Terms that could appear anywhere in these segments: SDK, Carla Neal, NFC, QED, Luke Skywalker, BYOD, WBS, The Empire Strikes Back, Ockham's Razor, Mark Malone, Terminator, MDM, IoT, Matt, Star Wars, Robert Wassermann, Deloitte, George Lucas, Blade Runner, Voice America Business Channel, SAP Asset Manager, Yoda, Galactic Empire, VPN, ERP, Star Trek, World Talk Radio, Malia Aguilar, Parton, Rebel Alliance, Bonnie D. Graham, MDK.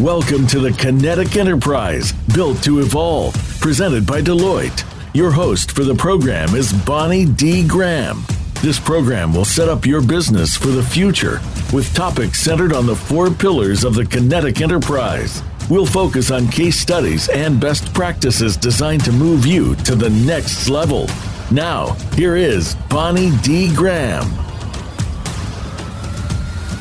Welcome to the Kinetic Enterprise, built to evolve, presented by Deloitte. Your host for the program is Bonnie D. Graham. This program will set up your business for the future with topics centered on the four pillars of the Kinetic Enterprise. We'll focus on case studies and best practices designed to move you to the next level. Now, here is Bonnie D. Graham.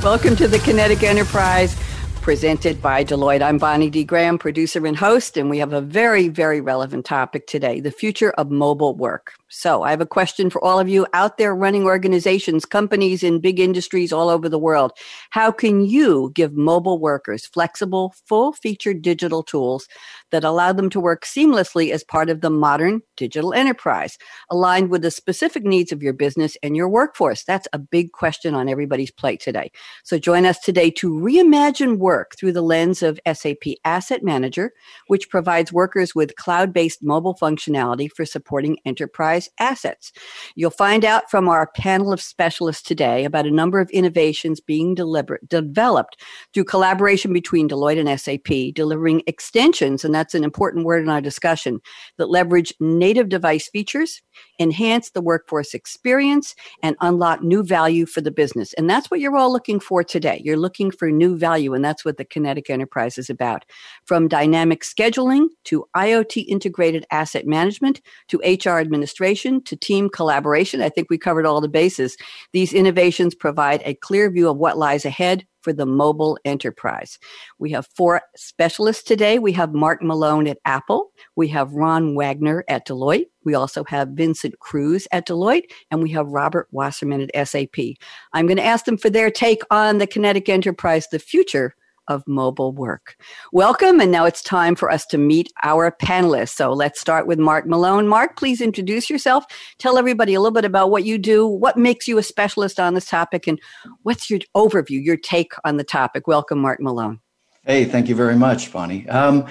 Welcome to the Kinetic Enterprise, presented by Deloitte. I'm Bonnie D. Graham, producer and host, and we have a very, very relevant topic today, the future of mobile work. So I have a question for all of you out there running organizations, companies in big industries all over the world. How can you give mobile workers flexible, full-featured digital tools that allow them to work seamlessly as part of the modern digital enterprise, aligned with the specific needs of your business and your workforce? That's a big question on everybody's plate today. So join us today to reimagine work through the lens of SAP Asset Manager, which provides workers with cloud-based mobile functionality for supporting enterprise assets. You'll find out from our panel of specialists today about a number of innovations being developed through collaboration between Deloitte and SAP, delivering extensions, and that's an important word in our discussion, that leverage native device features, enhance the workforce experience, and unlock new value for the business. And that's what you're all looking for today. You're looking for new value, and that's what the Kinetic Enterprise is about. From dynamic scheduling to IoT integrated asset management to HR administration to team collaboration, I think we covered all the bases. These innovations provide a clear view of what lies ahead for the mobile enterprise. We have four specialists today. We have Mark Malone at Apple. We have Ron Wagner at Deloitte. We also have Vincent Cruz at Deloitte. And we have Robert Wassermann at SAP. I'm going to ask them for their take on the Kinetic Enterprise, the future of mobile work. Welcome. And now it's time for us to meet our panelists. So let's start with Mark Malone. Mark, please introduce yourself. Tell everybody a little bit about what you do, what makes you a specialist on this topic, and what's your overview, your take on the topic. Welcome, Mark Malone. Hey, thank you very much, Bonnie. My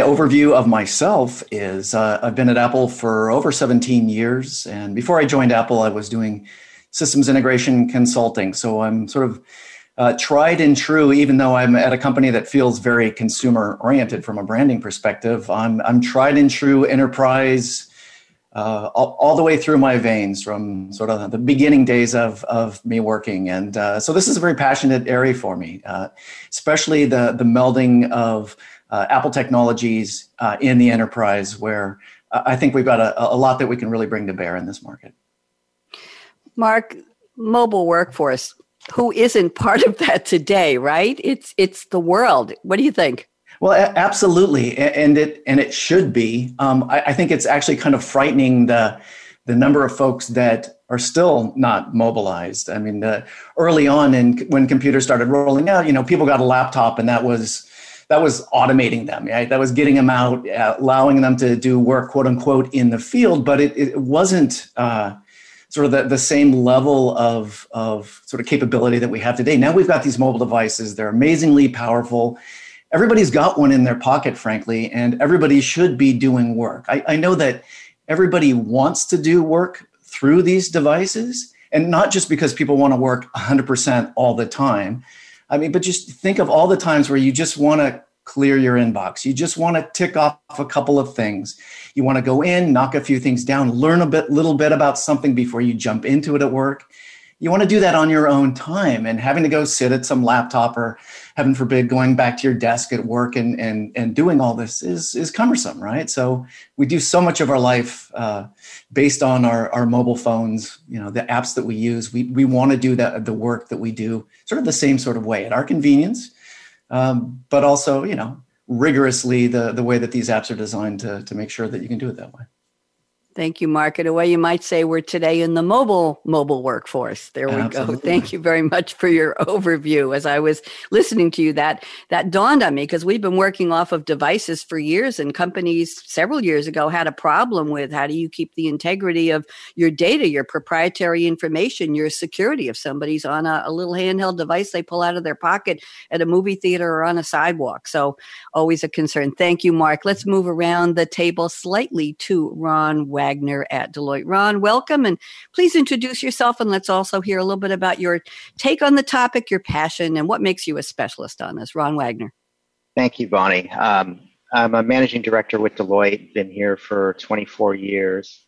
overview of myself is I've been at Apple for over 17 years. And before I joined Apple, I was doing systems integration consulting. So I'm sort of tried and true, even though I'm at a company that feels very consumer-oriented from a branding perspective. I'm tried and true enterprise all the way through my veins from sort of the beginning days of me working. And so this is a very passionate area for me, especially the melding of Apple technologies in the enterprise, where I think we've got a lot that we can really bring to bear in this market. Mark, mobile workforce. Who isn't part of that today, right? It's the world. What do you think? Well, absolutely, and it should be. I think it's actually kind of frightening the number of folks that are still not mobilized. I mean, early on, when computers started rolling out, people got a laptop, and that was automating them. Right? That was getting them out, allowing them to do work, quote unquote, in the field. But it wasn't sort of the same level of sort of capability that we have today. Now we've got these mobile devices. They're amazingly powerful. Everybody's got one in their pocket, frankly, and everybody should be doing work. I know that everybody wants to do work through these devices, and not just because people want to work 100% all the time. I mean, but just think of all the times where you just want to clear your inbox. You just want to tick off a couple of things. You want to go in, knock a few things down, learn a little bit about something before you jump into it at work. You want to do that on your own time, and having to go sit at some laptop or, heaven forbid, going back to your desk at work and doing all this is cumbersome, right? So we do so much of our life based on our mobile phones, the apps that we use. We want to do the work that we do sort of the same sort of way at our convenience. But also, rigorously the way that these apps are designed to make sure that you can do it that way. Thank you, Mark. In a way, you might say we're today in the mobile workforce. There we Absolutely. Go. Thank you very much for your overview. As I was listening to you, that dawned on me, because we've been working off of devices for years, and companies several years ago had a problem with how do you keep the integrity of your data, your proprietary information, your security if somebody's on a little handheld device they pull out of their pocket at a movie theater or on a sidewalk. So always a concern. Thank you, Mark. Let's move around the table slightly to Ron Wagner at Deloitte. Ron, welcome, and please introduce yourself, and let's also hear a little bit about your take on the topic, your passion, and what makes you a specialist on this. Ron Wagner. Thank you, Bonnie. I'm a managing director with Deloitte, been here for 24 years,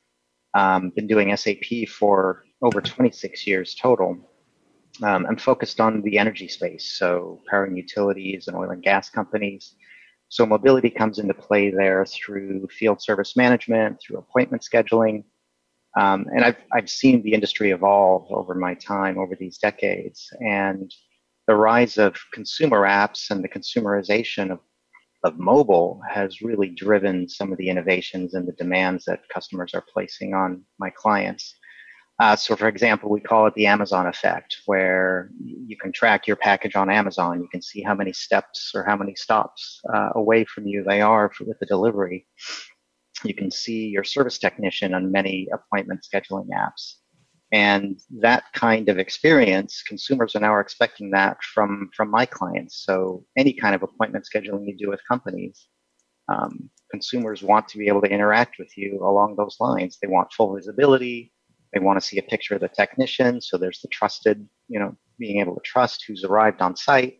been doing SAP for over 26 years total. I'm focused on the energy space, so powering utilities and oil and gas companies. So mobility comes into play there through field service management, through appointment scheduling. And I've seen the industry evolve over my time, over these decades, and the rise of consumer apps and the consumerization of mobile has really driven some of the innovations and the demands that customers are placing on my clients. So for example, we call it the Amazon effect, where you can track your package on Amazon. You can see how many steps or how many stops away from you they are with the delivery. You can see your service technician on many appointment scheduling apps. And that kind of experience, consumers are now expecting that from my clients. So any kind of appointment scheduling you do with companies, consumers want to be able to interact with you along those lines. They want full visibility. They want to see a picture of the technician. So there's the trusted, being able to trust who's arrived on site.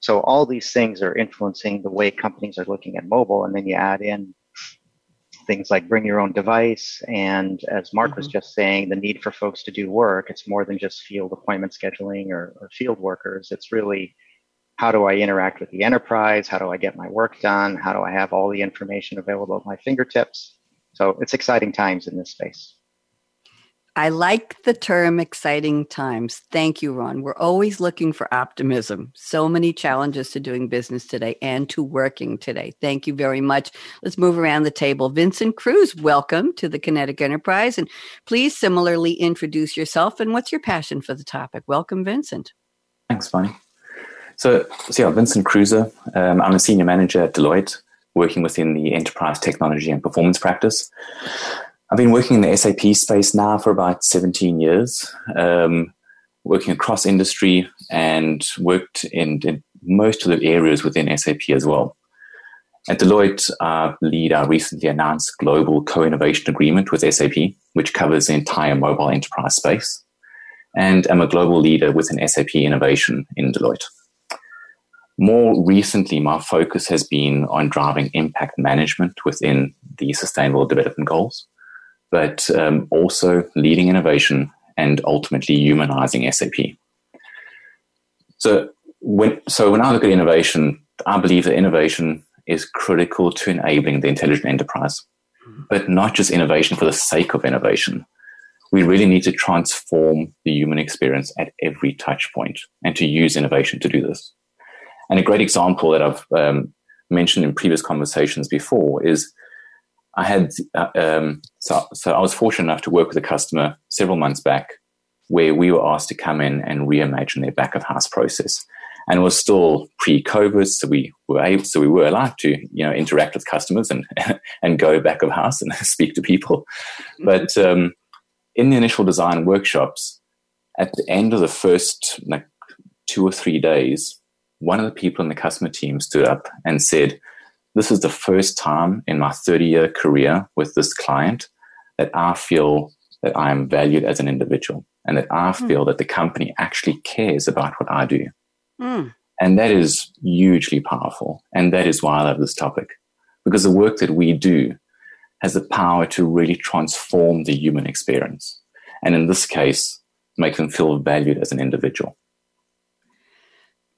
So all these things are influencing the way companies are looking at mobile. And then you add in things like bring your own device, and as Mark was just saying, the need for folks to do work. It's more than just field appointment scheduling or field workers. It's really, how do I interact with the enterprise? How do I get my work done? How do I have all the information available at my fingertips? So it's exciting times in this space. I like the term exciting times. Thank you, Ron. We're always looking for optimism. So many challenges to doing business today and to working today. Thank you very much. Let's move around the table. Vincent Cruz, welcome to the Kinetic Enterprise. And please similarly introduce yourself and what's your passion for the topic. Welcome, Vincent. Thanks, Bonnie. So yeah, Vincent Cruz. I'm a senior manager at Deloitte, working within the enterprise technology and performance practice. I've been working in the SAP space now for about 17 years, working across industry and worked in most of the areas within SAP as well. At Deloitte, I lead our recently announced global co-innovation agreement with SAP, which covers the entire mobile enterprise space. And I'm a global leader within SAP innovation in Deloitte. More recently, my focus has been on driving impact management within the Sustainable Development Goals, but also leading innovation and ultimately humanizing SAP. So when I look at innovation, I believe that innovation is critical to enabling the intelligent enterprise, but not just innovation for the sake of innovation. We really need to transform the human experience at every touch point and to use innovation to do this. And a great example that I've mentioned in previous conversations before is I had, so I was fortunate enough to work with a customer several months back where we were asked to come in and reimagine their back of house process. And it was still pre-COVID, so we were allowed to, interact with customers and go back of house and speak to people. But in the initial design workshops, at the end of the first 2 or 3 days, one of the people in the customer team stood up and said, "This is the first time in my 30-year career with this client that I feel that I am valued as an individual and that I feel that the company actually cares about what I do." Mm. And that is hugely powerful. And that is why I love this topic, because the work that we do has the power to really transform the human experience. And in this case, make them feel valued as an individual.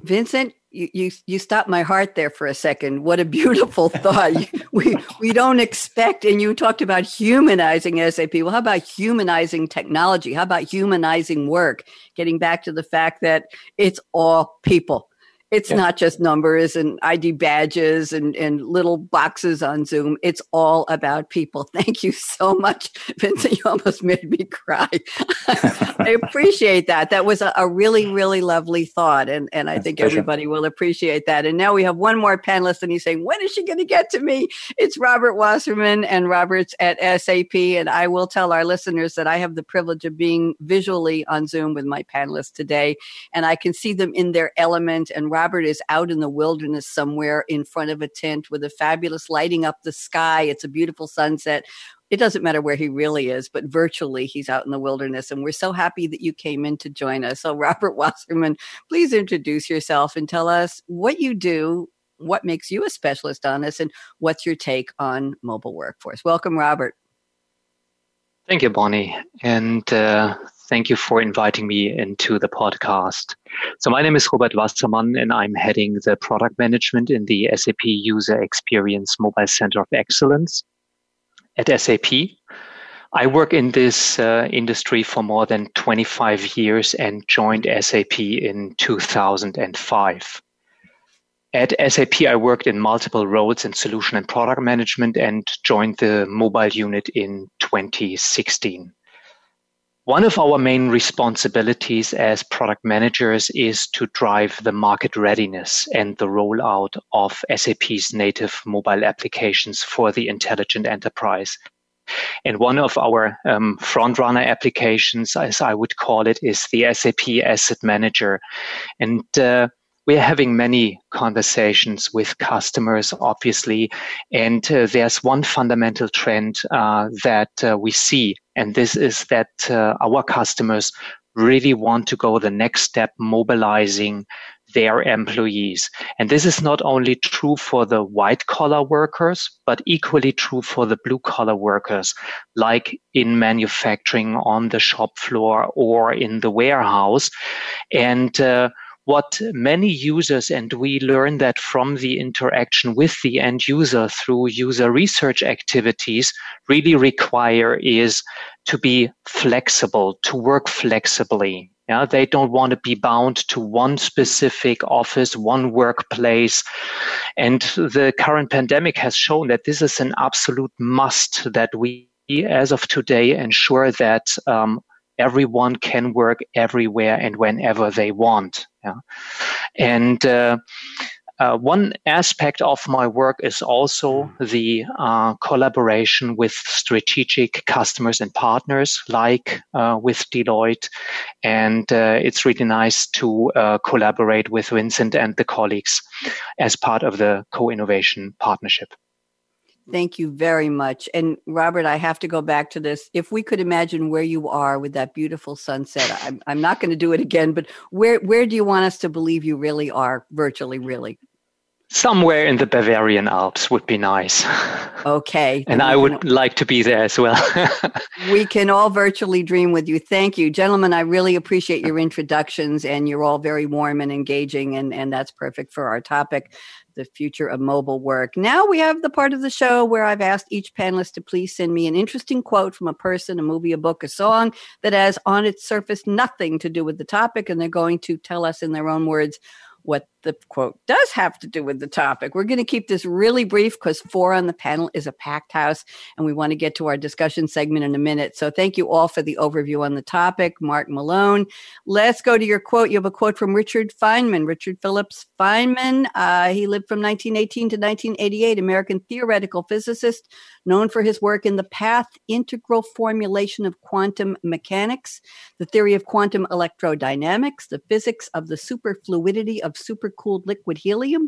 Vincent, you stopped my heart there for a second. What a beautiful thought. We don't expect, and you talked about humanizing SAP. Well, how about humanizing technology? How about humanizing work? Getting back to the fact that it's all people. It's not just numbers and ID badges and little boxes on Zoom. It's all about people. Thank you so much, Vincent. You almost made me cry. I appreciate that. That was a really, really lovely thought. And I think everybody will appreciate that. And now we have one more panelist, and he's saying, when is she going to get to me? It's Robert Wassermann, and Robert's at SAP. And I will tell our listeners that I have the privilege of being visually on Zoom with my panelists today. And I can see them in their element, and Robert is out in the wilderness somewhere in front of a tent with a fabulous lighting up the sky. It's a beautiful sunset. It doesn't matter where he really is, but virtually he's out in the wilderness. And we're so happy that you came in to join us. So Robert Wassermann, please introduce yourself and tell us what you do what makes you a specialist on this, and what's your take on mobile workforce? Welcome, Robert. Thank you, Bonnie, and thank you for inviting me into the podcast. So my name is Robert Wassermann, and I'm heading the product management in the SAP User Experience Mobile Center of Excellence at SAP. I work in this industry for more than 25 years and joined SAP in 2005. At SAP, I worked in multiple roles in solution and product management and joined the mobile unit in 2016. One of our main responsibilities as product managers is to drive the market readiness and the rollout of SAP's native mobile applications for the intelligent enterprise. And one of our frontrunner applications, as I would call it, is the SAP Asset Manager. And we're having many conversations with customers, obviously, and there's one fundamental trend that we see, and this is that our customers really want to go the next step, mobilizing their employees. And this is not only true for the white-collar workers, but equally true for the blue-collar workers, like in manufacturing, on the shop floor, or in the warehouse. And what many users, and we learn that from the interaction with the end user through user research activities, really require is to be flexible, to work flexibly. Yeah, they don't want to be bound to one specific office, one workplace. And the current pandemic has shown that this is an absolute must, that we, as of today, ensure that everyone can work everywhere and whenever they want. Yeah. And one aspect of my work is also the collaboration with strategic customers and partners, like with Deloitte. And it's really nice to collaborate with Vincent and the colleagues as part of the co-innovation partnership. Thank you very much. And Robert, I have to go back to this. If we could imagine where you are with that beautiful sunset, I'm not going to do it again, but where do you want us to believe you really are, virtually really? Somewhere in the Bavarian Alps would be nice. Okay. And I would like to be there as well. We can all virtually dream with you. Thank you. Gentlemen, I really appreciate your introductions, and you're all very warm and engaging, and that's perfect for our topic, the future of mobile work. Now we have the part of the show where I've asked each panelist to please send me an interesting quote from a person, a movie, a book, a song that has on its surface nothing to do with the topic, and they're going to tell us in their own words what the quote does have to do with the topic. We're going to keep this really brief because four on the panel is a packed house, and we want to get to our discussion segment in a minute. So thank you all for the overview on the topic. Mark Malone, let's go to your quote. You have a quote from Richard Feynman, Richard Phillips Feynman. He lived from 1918 to 1988, American theoretical physicist, known for his work in the path integral formulation of quantum mechanics, the theory of quantum electrodynamics, the physics of the superfluidity of supercooled liquid helium,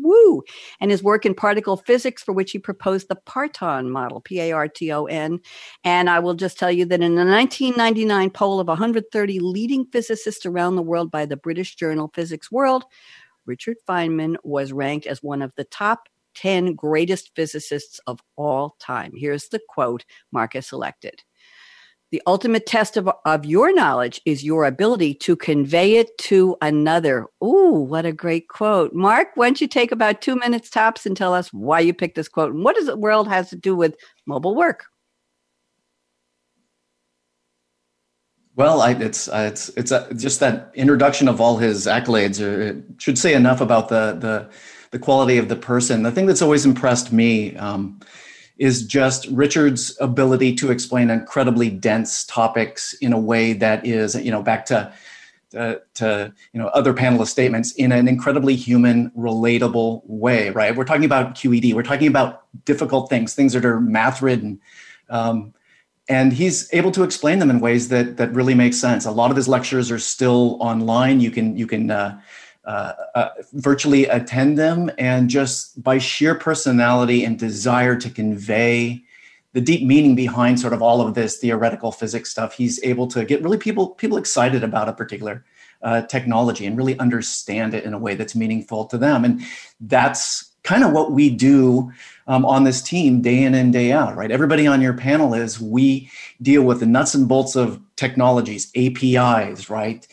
and his work in particle physics, for which he proposed the Parton model, P-A-R-T-O-N. And I will just tell you that in a 1999 poll of 130 leading physicists around the world by the British journal Physics World, Richard Feynman was ranked as one of the top 10 greatest physicists of all time. Here's the quote Mark has selected. The ultimate test of your knowledge is your ability to convey it to another. Ooh, what a great quote. Mark, why don't you take about 2 minutes tops and tell us why you picked this quote and what does the world has to do with mobile work? Well, it's just that introduction of all his accolades should say enough about the quality of the person. The thing that's always impressed me is just Richard's ability to explain incredibly dense topics in a way that is, back to other panelist statements, in an incredibly human, relatable way, right? We're talking about QED. We're talking about difficult things, things that are math-ridden. And he's able to explain them in ways that really make sense. A lot of his lectures are still online. You can virtually attend them, and just by sheer personality and desire to convey the deep meaning behind sort of all of this theoretical physics stuff, he's able to get really people excited about a particular technology and really understand it in a way that's meaningful to them. And that's kind of what we do on this team day in and day out, right? Everybody on your panel is, we deal with the nuts and bolts of technologies, APIs, right?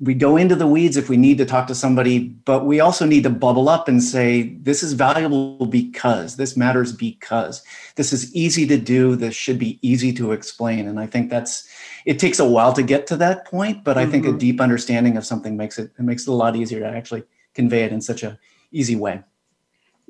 We go into the weeds if we need to talk to somebody, but we also need to bubble up and say, this is valuable because, this matters because, this is easy to do, this should be easy to explain. And I think that's, it takes a while to get to that point, but I think a deep understanding of something makes it a lot easier to actually convey it in such an easy way.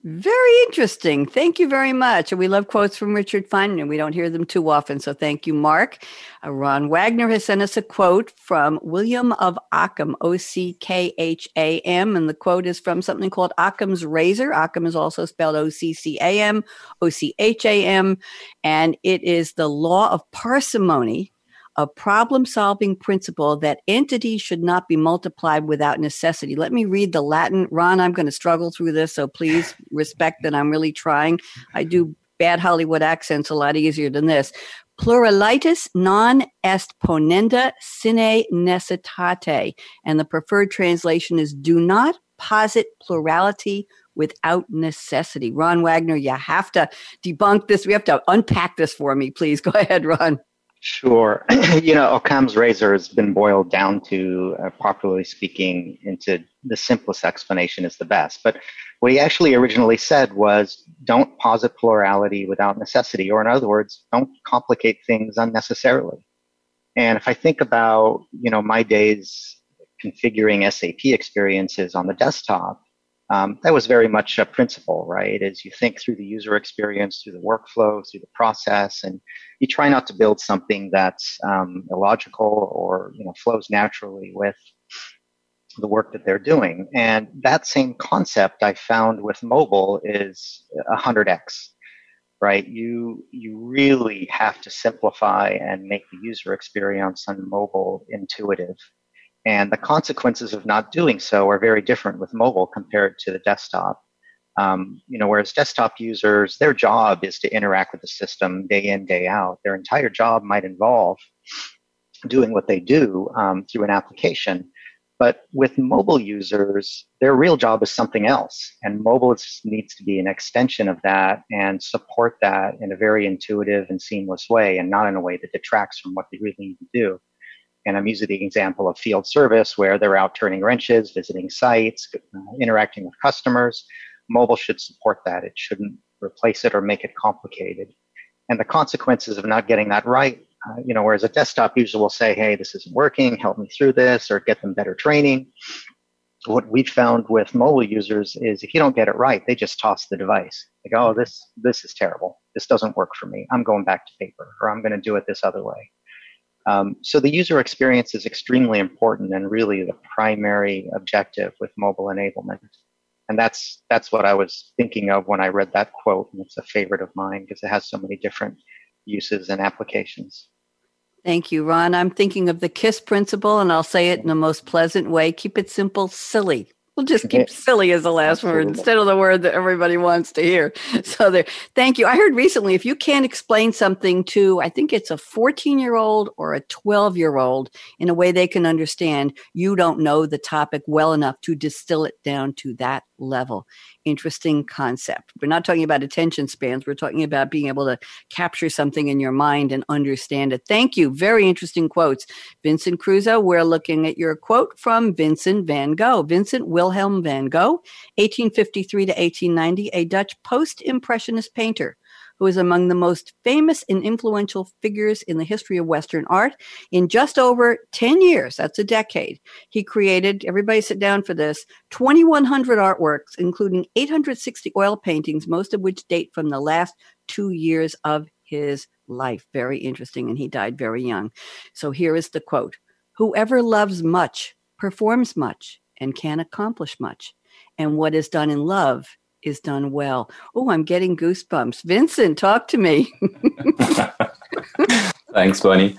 Very interesting. Thank you very much. And we love quotes from Richard Feynman. We don't hear them too often. So thank you, Mark. Ron Wagner has sent us a quote from William of Ockham, O-C-K-H-A-M. And the quote is from something called Ockham's Razor. Ockham is also spelled O-C-C-A-M, O-C-H-A-M. And it is the law of parsimony, a problem-solving principle that entities should not be multiplied without necessity. Let me read the Latin. Ron, I'm going to struggle through this, so please respect that I'm really trying. I do bad Hollywood accents a lot easier than this. Pluralitas non est ponenda sine necessitate. And the preferred translation is, do not posit plurality without necessity. Ron Wagner, you have to debunk this. We have to unpack this for me, please. Go ahead, Ron. Sure. Occam's razor has been boiled down to, popularly speaking, into the simplest explanation is the best. But what he actually originally said was, don't posit plurality without necessity, or in other words, don't complicate things unnecessarily. And if I think about, my days configuring SAP experiences on the desktop, that was very much a principle, right? As you think through the user experience, through the workflow, through the process, and you try not to build something that's illogical or flows naturally with the work that they're doing. And that same concept I found with mobile is 100x, right? You really have to simplify and make the user experience on mobile intuitive. And the consequences of not doing so are very different with mobile compared to the desktop. Whereas desktop users, their job is to interact with the system day in, day out. Their entire job might involve doing what they do through an application. But with mobile users, their real job is something else. And mobile needs to be an extension of that and support that in a very intuitive and seamless way, and not in a way that detracts from what they really need to do. And I'm using the example of field service, where they're out turning wrenches, visiting sites, interacting with customers. Mobile should support that. It shouldn't replace it or make it complicated. And the consequences of not getting that right, whereas a desktop user will say, hey, this isn't working, help me through this, or get them better training. What we've found with mobile users is, if you don't get it right, they just toss the device. They go, oh, this is terrible. This doesn't work for me. I'm going back to paper, or I'm going to do it this other way. So the user experience is extremely important and really the primary objective with mobile enablement. And that's what I was thinking of when I read that quote. And it's a favorite of mine because it has so many different uses and applications. Thank you, Ron. I'm thinking of the KISS principle, and I'll say it in the most pleasant way. Keep it simple, silly. We'll just keep silly as the last word instead of the word that everybody wants to hear. So there, thank you. I heard recently, if you can't explain something to, I think it's a 14-year-old or a 12-year-old in a way they can understand, you don't know the topic well enough to distill it down to that level. Interesting concept. We're not talking about attention spans. We're talking about being able to capture something in your mind and understand it. Thank you. Very interesting quotes. Vincent Cruz, we're looking at your quote from Vincent Van Gogh. Vincent Wilhelm van Gogh, 1853 to 1890, a Dutch post-impressionist painter who is among the most famous and influential figures in the history of Western art. In just over 10 years, that's a decade, he created, everybody sit down for this, 2,100 artworks, including 860 oil paintings, most of which date from the last 2 years of his life. Very interesting, and he died very young. So here is the quote. Whoever loves much, performs much, and can accomplish much. And what is done in love is done well. Oh, I'm getting goosebumps. Vincent, talk to me. Thanks, Bonnie.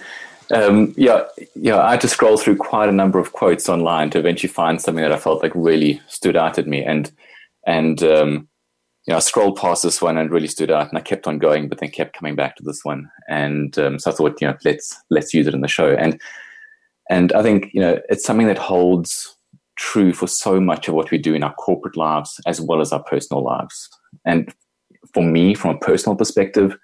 I had to scroll through quite a number of quotes online to eventually find something that I felt like really stood out at me. And I scrolled past this one and really stood out, and I kept on going, but then kept coming back to this one. And so I thought, let's use it in the show. And I think, it's something that holds true for so much of what we do in our corporate lives as well as our personal lives. And for me, from a personal perspective,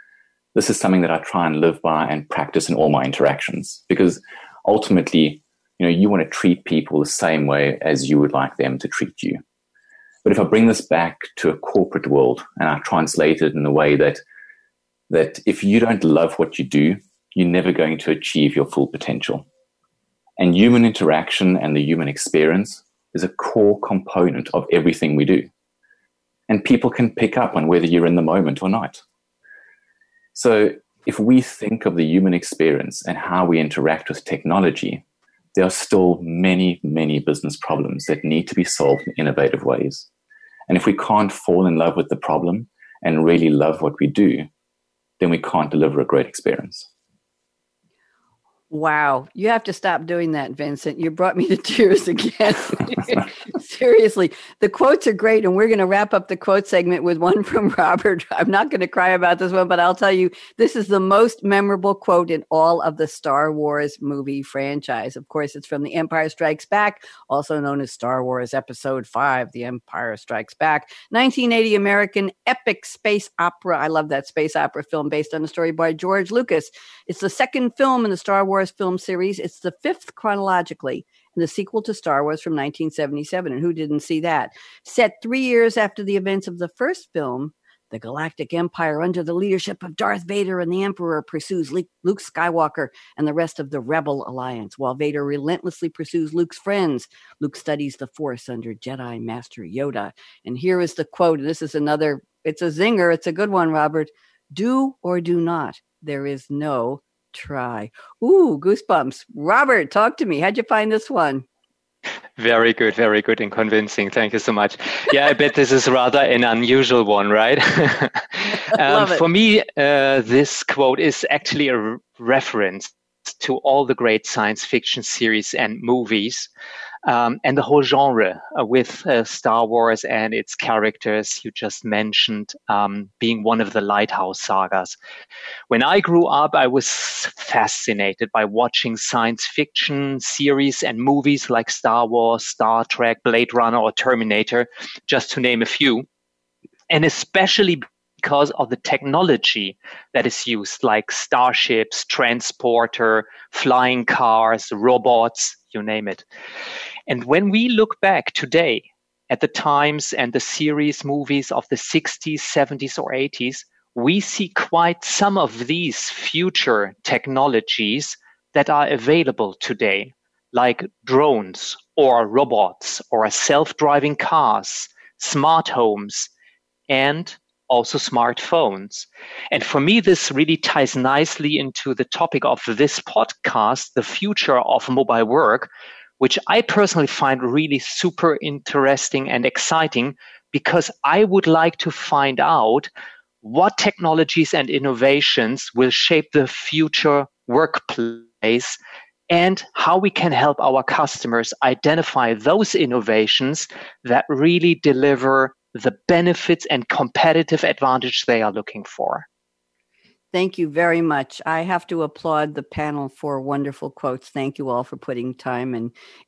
this is something that I try and live by and practice in all my interactions, because ultimately, you know, you want to treat people the same way as you would like them to treat you. But if I bring this back to a corporate world and I translate it in a way that if you don't love what you do, you're never going to achieve your full potential. And human interaction and the human experience is a core component of everything we do. And people can pick up on whether you're in the moment or not. So if we think of the human experience and how we interact with technology, there are still many, many business problems that need to be solved in innovative ways. And if we can't fall in love with the problem and really love what we do, then we can't deliver a great experience. Wow. You have to stop doing that, Vincent. You brought me to tears again. Seriously. The quotes are great, and we're going to wrap up the quote segment with one from Robert. I'm not going to cry about this one, but I'll tell you, this is the most memorable quote in all of the Star Wars movie franchise. Of course, it's from The Empire Strikes Back, also known as Star Wars Episode 5, The Empire Strikes Back, 1980 American epic space opera. I love that space opera film based on a story by George Lucas. It's the second film in the Star Wars film series. It's the fifth chronologically, and the sequel to Star Wars from 1977. And who didn't see that? Set 3 years after the events of the first film, the Galactic Empire, under the leadership of Darth Vader and the Emperor, pursues Luke Skywalker and the rest of the Rebel Alliance, while Vader relentlessly pursues Luke's friends. Luke studies the Force under Jedi Master Yoda. And here is the quote, and this is another, it's a zinger, it's a good one, Robert. Do or do not, there is no try. Ooh, goosebumps. Robert, talk to me. How'd you find this one? Very good and convincing. Thank you so much. Yeah, I bet this is rather an unusual one, right? For me, this quote is actually a reference to all the great science fiction series and movies, and the whole genre with Star Wars and its characters you just mentioned being one of the lighthouse sagas. When I grew up, I was fascinated by watching science fiction series and movies like Star Wars, Star Trek, Blade Runner, or Terminator, just to name a few, and especially because of the technology that is used, like starships, transporter, flying cars, robots, you name it. And when we look back today at the times and the series movies of the 60s, 70s, or 80s, we see quite some of these future technologies that are available today, like drones or robots or self-driving cars, smart homes, and also smartphones. And for me, this really ties nicely into the topic of this podcast, the future of mobile work, which I personally find really super interesting and exciting, because I would like to find out what technologies and innovations will shape the future workplace and how we can help our customers identify those innovations that really deliver the benefits and competitive advantage they are looking for. Thank you very much. I have to applaud the panel for wonderful quotes. Thank you all for putting time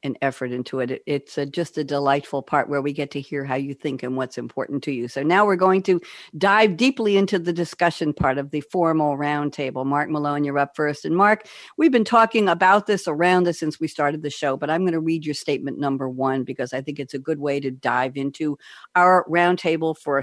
and effort into it. It's just a delightful part where we get to hear how you think and what's important to you. So now we're going to dive deeply into the discussion part of the formal roundtable. Mark Malone, you're up first. And Mark, we've been talking about this, around this, since we started the show, but I'm going to read your statement number one, because I think it's a good way to dive into our roundtable for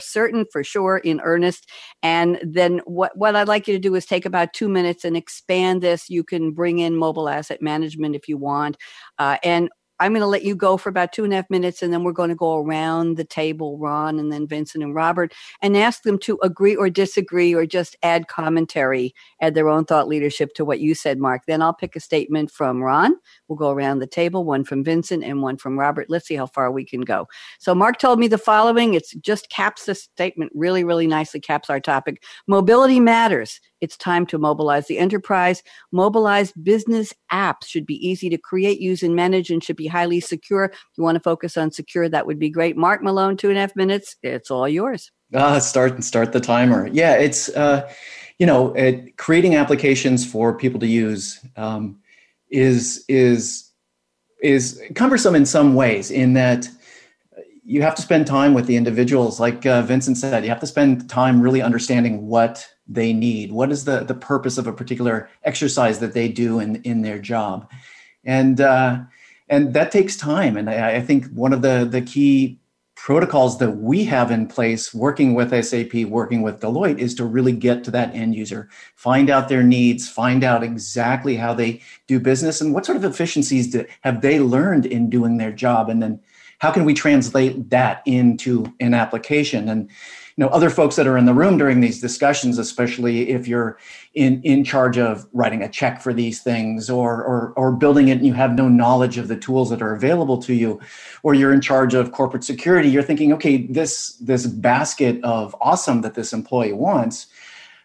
sure, in earnest. And then what I'd like you to do is take about 2 minutes and expand this. You can bring in mobile asset management if you want. And I'm going to let you go for about 2.5 minutes, and then we're going to go around the table, Ron, and then Vincent and Robert, and ask them to agree or disagree or just add commentary, add their own thought leadership to what you said, Mark. Then I'll pick a statement from Ron. We'll go around the table, one from Vincent and one from Robert. Let's see how far we can go. So Mark told me the following. It just caps the statement really, really nicely, caps our topic. Mobility matters. It's time to mobilize the enterprise. Mobilized business apps should be easy to create, use, and manage, and should be highly secure. If you want to focus on secure, that would be great. Mark Malone, 2.5 minutes. It's all yours. Start the timer. Yeah, it's, creating applications for people to use is is cumbersome in some ways, in that you have to spend time with the individuals. Like Vincent said, you have to spend time really understanding what they need. What is the purpose of a particular exercise that they do in their job? And that takes time. And I think one of the key protocols that we have in place working with SAP, working with Deloitte, is to really get to that end user, find out their needs, find out exactly how they do business and what sort of efficiencies have they learned in doing their job. And then how can we translate that into an application? And you know, other folks that are in the room during these discussions, especially if you're in charge of writing a check for these things or building it and you have no knowledge of the tools that are available to you, or you're in charge of corporate security, you're thinking, okay, this basket of awesome that this employee wants,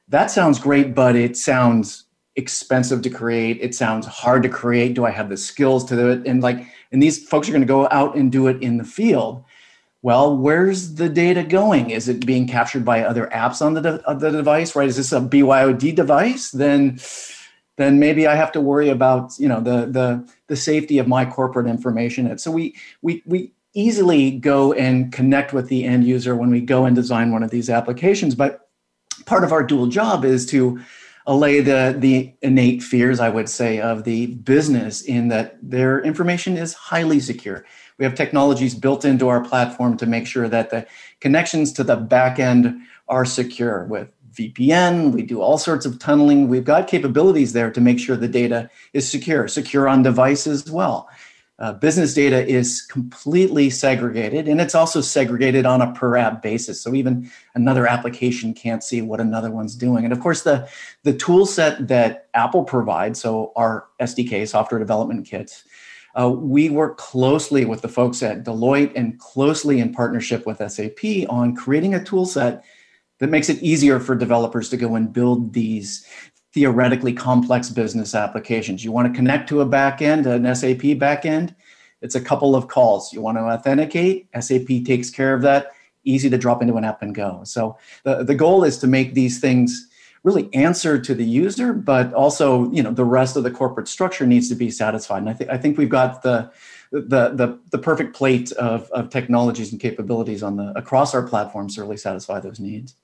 that sounds great, but it sounds expensive to create. It sounds hard to create. Do I have the skills to do it? And these folks are going to go out and do it in the field. Well, where's the data going? Is it being captured by other apps on the device, right? Is this a BYOD device? Then maybe I have to worry about, you know, the safety of my corporate information. And so we easily go and connect with the end user when we go and design one of these applications. But part of our dual job is to allay the innate fears, I would say, of the business, in that their information is highly secure. We have technologies built into our platform to make sure that the connections to the back end are secure. With VPN, we do all sorts of tunneling. We've got capabilities there to make sure the data is secure on devices as well. Business data is completely segregated, and it's also segregated on a per app basis. So even another application can't see what another one's doing. And of course, the tool set that Apple provides, so our SDK, software development kits, we work closely with the folks at Deloitte and closely in partnership with SAP on creating a tool set that makes it easier for developers to go and build these theoretically complex business applications. You want to connect to a backend, an SAP backend, it's a couple of calls. You want to authenticate, SAP takes care of that, easy to drop into an app and go. So the goal is to make these things really answer to the user, but also, you know, the rest of the corporate structure needs to be satisfied. And I think we've got the perfect plate of technologies and capabilities on across our platforms to really satisfy those needs.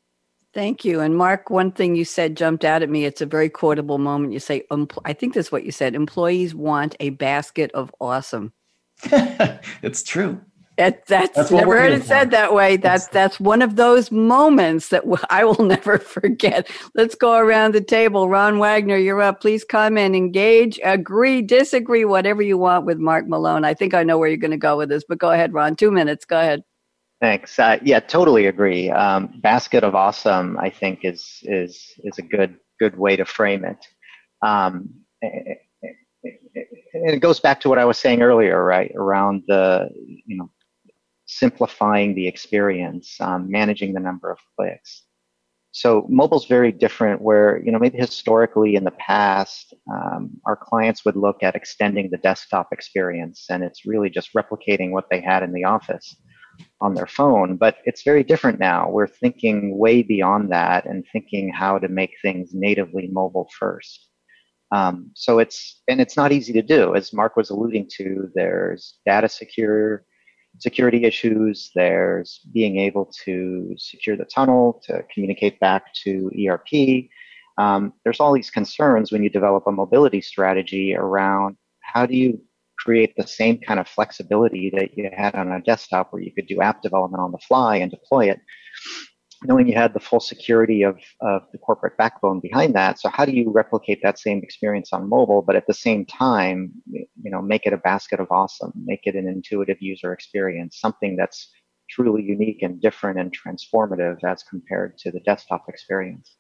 Thank you. And Mark, one thing you said jumped out at me. It's a very quotable moment. You say, I think that's what you said, employees want a basket of awesome. It's true. That's never heard it said that way. That's one of those moments that I will never forget. Let's go around the table. Ron Wagner, you're up. Please comment, engage, agree, disagree, whatever you want with Mark Malone. I think I know where you're going to go with this, but go ahead, Ron. 2 minutes. Go ahead. Thanks. Yeah, totally agree. Basket of awesome, I think, is a good way to frame it. And it goes back to what I was saying earlier, right? Around the, you know, simplifying the experience, managing the number of clicks. So mobile's very different. Where, you know, maybe historically in the past, our clients would look at extending the desktop experience, and it's really just replicating what they had in the office on their phone. But it's very different now. We're thinking way beyond that and thinking how to make things natively mobile first. So it's not easy to do. As Mark was alluding to, there's data security issues. There's being able to secure the tunnel to communicate back to ERP. There's all these concerns when you develop a mobility strategy around how do you create the same kind of flexibility that you had on a desktop, where you could do app development on the fly and deploy it, knowing you had the full security of the corporate backbone behind that. So how do you replicate that same experience on mobile, but at the same time, you know, make it a basket of awesome, make it an intuitive user experience, something that's truly unique and different and transformative as compared to the desktop experience.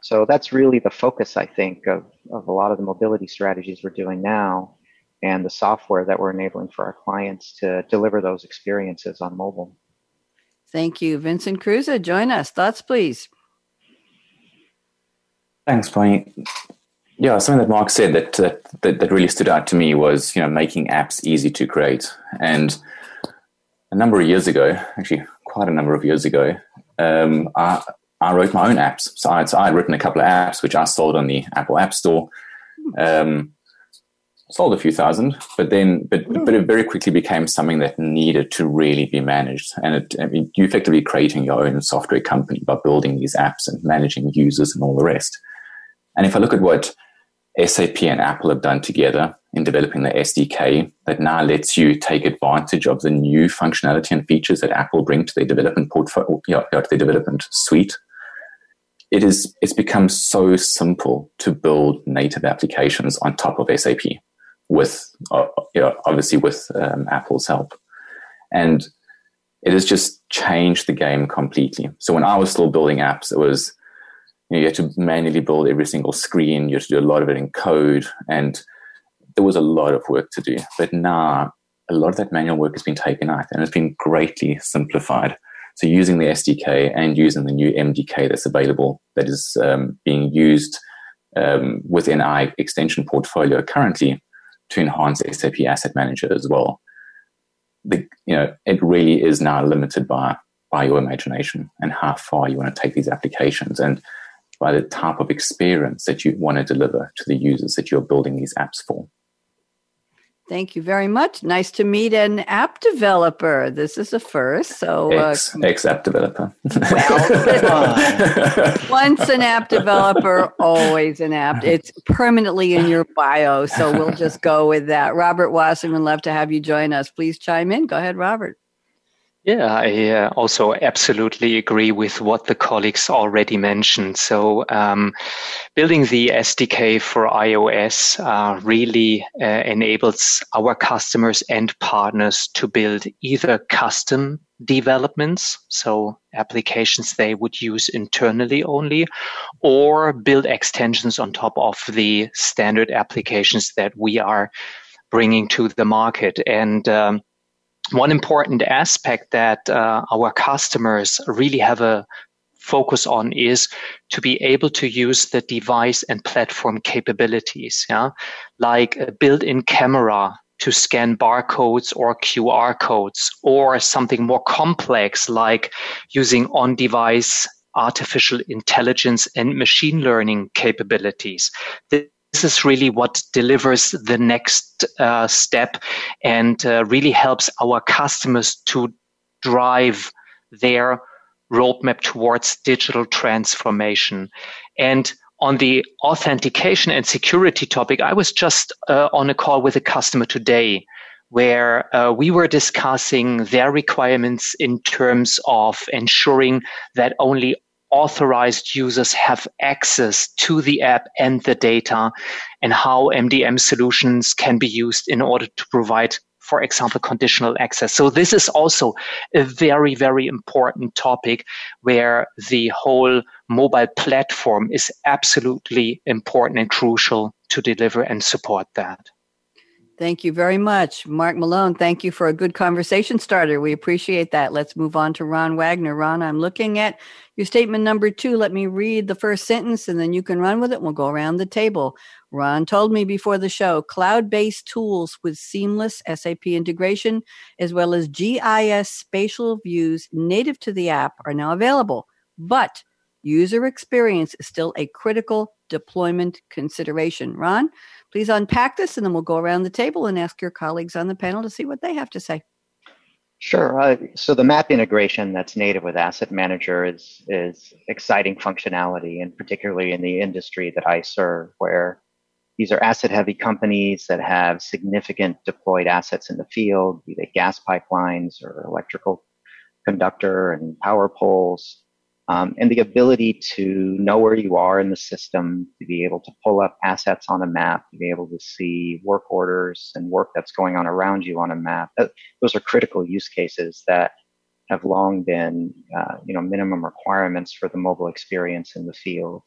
So that's really the focus, I think, of a lot of the mobility strategies we're doing now, and the software that we're enabling for our clients to deliver those experiences on mobile. Thank you. Vincent Cruz, join us. Thoughts, please. Thanks, Bonnie. Yeah, something that Mark said that really stood out to me was, you know, making apps easy to create. And a number of years ago, actually quite a number of years ago, I wrote my own apps. So I had written a couple of apps, which I sold on the Apple App Store. sold a few thousand, but it very quickly became something that needed to really be managed. And you're effectively creating your own software company by building these apps and managing users and all the rest. And if I look at what SAP and Apple have done together in developing the SDK that now lets you take advantage of the new functionality and features that Apple bring to their development portfolio, to their development suite, it's become so simple to build native applications on top of SAP, with Apple's help. And it has just changed the game completely. So when I was still building apps, it was, you had to manually build every single screen. You had to do a lot of it in code, and there was a lot of work to do. But now, a lot of that manual work has been taken out, and it's been greatly simplified. So using the SDK and using the new MDK that's available, that is being used within our extension portfolio currently to enhance SAP Asset Manager as well. It really is now limited by your imagination and how far you want to take these applications and by the type of experience that you want to deliver to the users that you're building these apps for. Thank you very much. Nice to meet an app developer. This is a first. So ex-app developer. Well, once an app developer, always an app. It's permanently in your bio, so we'll just go with that. Robert Wassermann, love to have you join us. Please chime in. Go ahead, Robert. Yeah, I also absolutely agree with what the colleagues already mentioned. So building the SDK for iOS really enables our customers and partners to build either custom developments, so applications they would use internally only, or build extensions on top of the standard applications that we are bringing to the market. And one important aspect that our customers really have a focus on is to be able to use the device and platform capabilities, like a built-in camera to scan barcodes or QR codes, or something more complex like using on-device artificial intelligence and machine learning capabilities. This is really what delivers the next step and really helps our customers to drive their roadmap towards digital transformation. And on the authentication and security topic, I was just on a call with a customer today where we were discussing their requirements in terms of ensuring that only authorized users have access to the app and the data, and how MDM solutions can be used in order to provide, for example, conditional access. So this is also a very, very important topic where the whole mobile platform is absolutely important and crucial to deliver and support that. Thank you very much. Mark Malone, thank you for a good conversation starter. We appreciate that. Let's move on to Ron Wagner. Ron, I'm looking at your statement number 2. Let me read the first sentence and then you can run with it. We'll go around the table. Ron told me before the show, cloud-based tools with seamless SAP integration, as well as GIS spatial views native to the app are now available, but user experience is still a critical deployment consideration. Ron, please unpack this, and then we'll go around the table and ask your colleagues on the panel to see what they have to say. Sure. So the map integration that's native with Asset Manager is exciting functionality, and particularly in the industry that I serve, where these are asset-heavy companies that have significant deployed assets in the field, be they gas pipelines or electrical conductor and power poles. And the ability to know where you are in the system, to be able to pull up assets on a map, to be able to see work orders and work that's going on around you on a map. Those are critical use cases that have long been, minimum requirements for the mobile experience in the field.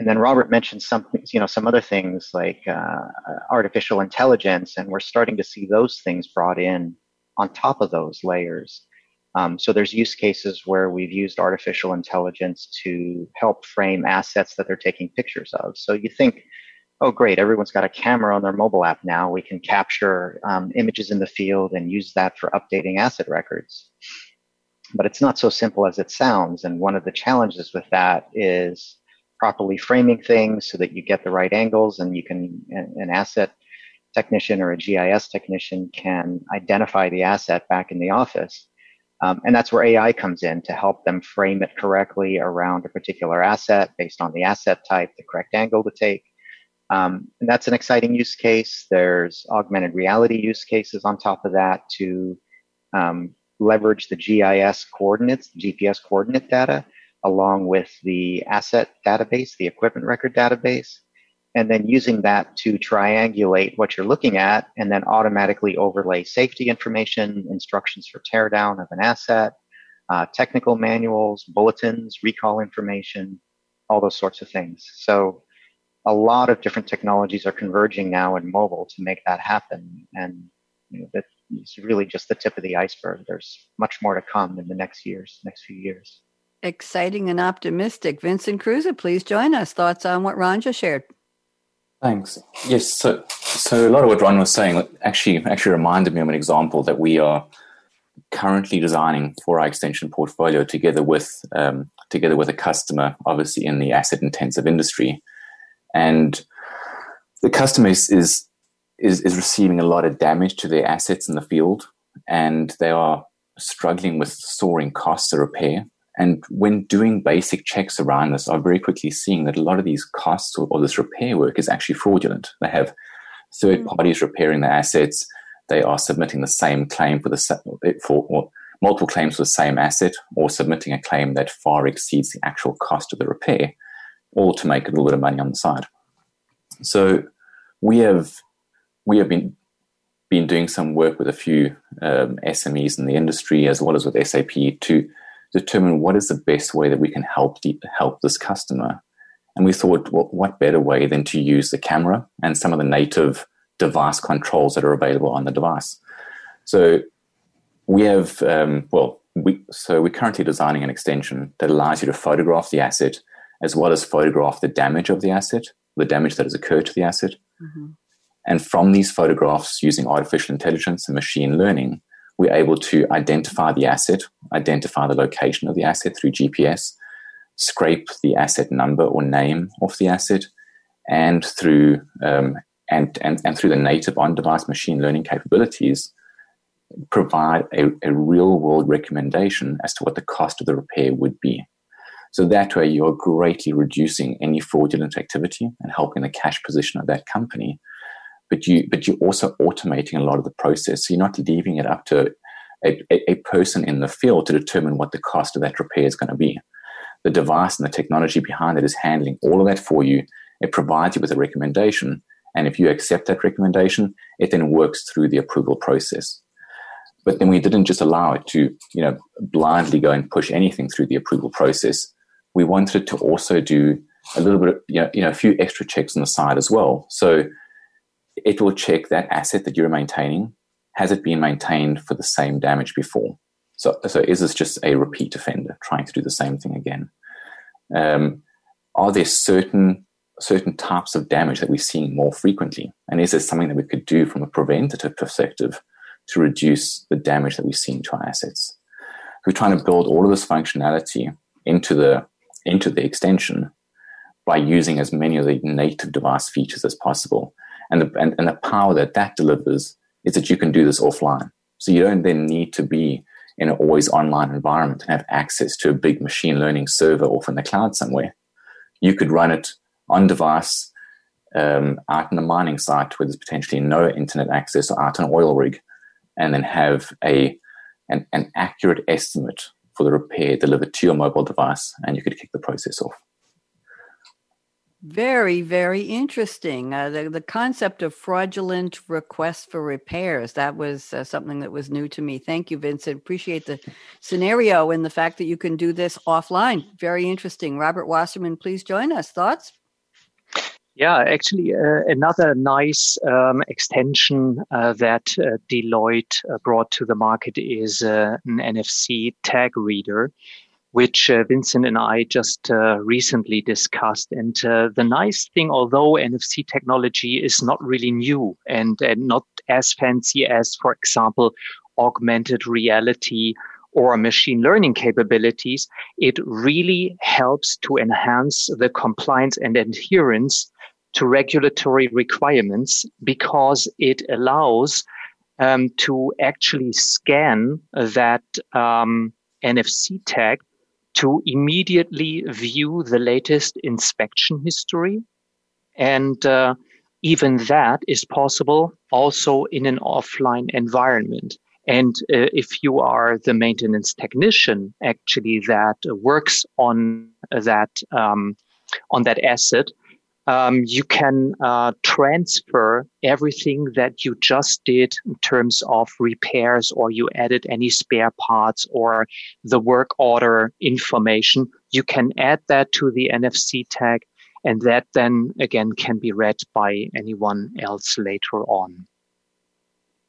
And then Robert mentioned some other things like artificial intelligence, and we're starting to see those things brought in on top of those layers. So there's use cases where we've used artificial intelligence to help frame assets that they're taking pictures of. So you think, oh, great, everyone's got a camera on their mobile app now. We can capture images in the field and use that for updating asset records. But it's not so simple as it sounds. And one of the challenges with that is properly framing things so that you get the right angles and you can an asset technician or a GIS technician can identify the asset back in the office. And that's where AI comes in to help them frame it correctly around a particular asset based on the asset type, the correct angle to take. And that's an exciting use case. There's augmented reality use cases on top of that to leverage the GIS coordinates, GPS coordinate data, along with the asset database, the equipment record database, and then using that to triangulate what you're looking at and then automatically overlay safety information, instructions for teardown of an asset, technical manuals, bulletins, recall information, all those sorts of things. So a lot of different technologies are converging now in mobile to make that happen. And you know, that's really just the tip of the iceberg. There's much more to come in the next few years. Exciting and optimistic. Vincent Cruz, please join us. Thoughts on what Ron just shared? Thanks. Yes, so a lot of what Ron was saying actually reminded me of an example that we are currently designing for our extension portfolio together with a customer, obviously in the asset-intensive industry, and the customer is receiving a lot of damage to their assets in the field, and they are struggling with soaring costs of repair. And when doing basic checks around this, I'm very quickly seeing that a lot of these costs or this repair work is actually fraudulent. They have third parties repairing the assets. They are submitting the same claim for multiple claims for the same asset, or submitting a claim that far exceeds the actual cost of the repair, all to make a little bit of money on the side. So we have been doing some work with a few SMEs in the industry, as well as with SAP, to determine what is the best way that we can help this customer. And we thought, well, what better way than to use the camera and some of the native device controls that are available on the device. So we're currently designing an extension that allows you to photograph the asset, as well as photograph the damage of the asset, the damage that has occurred to the asset. Mm-hmm. And from these photographs, using artificial intelligence and machine learning, we're able to identify the asset, identify the location of the asset through GPS, scrape the asset number or name off the asset, and through through the native on-device machine learning capabilities, provide a real-world recommendation as to what the cost of the repair would be. So that way, you're greatly reducing any fraudulent activity and helping the cash position of that company. But you're also automating a lot of the process. So you're not leaving it up to a person in the field to determine what the cost of that repair is going to be. The device and the technology behind it is handling all of that for you. It provides you with a recommendation. And if you accept that recommendation, it then works through the approval process. But then we didn't just allow it to, blindly go and push anything through the approval process. We wanted to also do a little bit of, a few extra checks on the side as well. So it will check that asset that you're maintaining, has it been maintained for the same damage before? So is this just a repeat offender trying to do the same thing again? Are there certain types of damage that we're seeing more frequently? And is there something that we could do from a preventative perspective to reduce the damage that we're seeing to our assets? We're trying to build all of this functionality into the extension by using as many of the native device features as possible. And the power that delivers is that you can do this offline. So you don't then need to be in an always online environment and have access to a big machine learning server off in the cloud somewhere. You could run it on device, out in a mining site where there's potentially no internet access, or out on an oil rig, and then have an accurate estimate for the repair delivered to your mobile device, and you could kick the process off. Very, very interesting. The concept of fraudulent requests for repairs, that was something that was new to me. Thank you, Vincent. Appreciate the scenario and the fact that you can do this offline. Very interesting. Robert Wassermann, please join us. Thoughts? Yeah, actually, another nice extension that Deloitte brought to the market is an NFC tag reader, which Vincent and I just recently discussed. And the nice thing, although NFC technology is not really new and not as fancy as, for example, augmented reality or machine learning capabilities, it really helps to enhance the compliance and adherence to regulatory requirements because it allows to actually scan that NFC tag to immediately view the latest inspection history. And even that is possible also in an offline environment. And if you are the maintenance technician, actually, that works on that asset, you can transfer everything that you just did in terms of repairs, or you added any spare parts or the work order information. You can add that to the NFC tag, and that then again can be read by anyone else later on.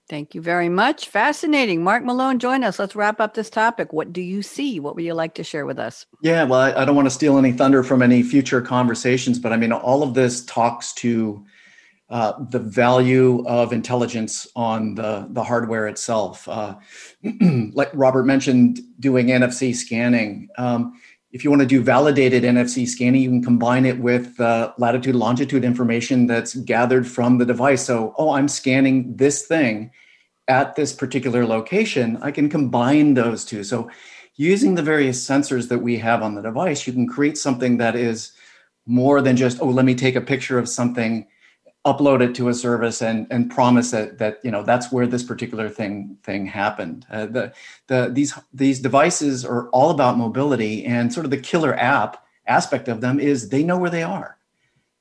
Thank you very much. Fascinating. Mark Malone, join us. Let's wrap up this topic. What do you see? What would you like to share with us? Yeah, well, I don't want to steal any thunder from any future conversations, but I mean, all of this talks to the value of intelligence on the hardware itself. Like Robert mentioned, doing NFC scanning. If you want to do validated NFC scanning, you can combine it with latitude, longitude information that's gathered from the device. So, I'm scanning this thing at this particular location. I can combine those two. So using the various sensors that we have on the device, you can create something that is more than just, let me take a picture of something, upload it to a service and promise that that's where this particular thing happened. These devices are all about mobility, and sort of the killer app aspect of them is they know where they are.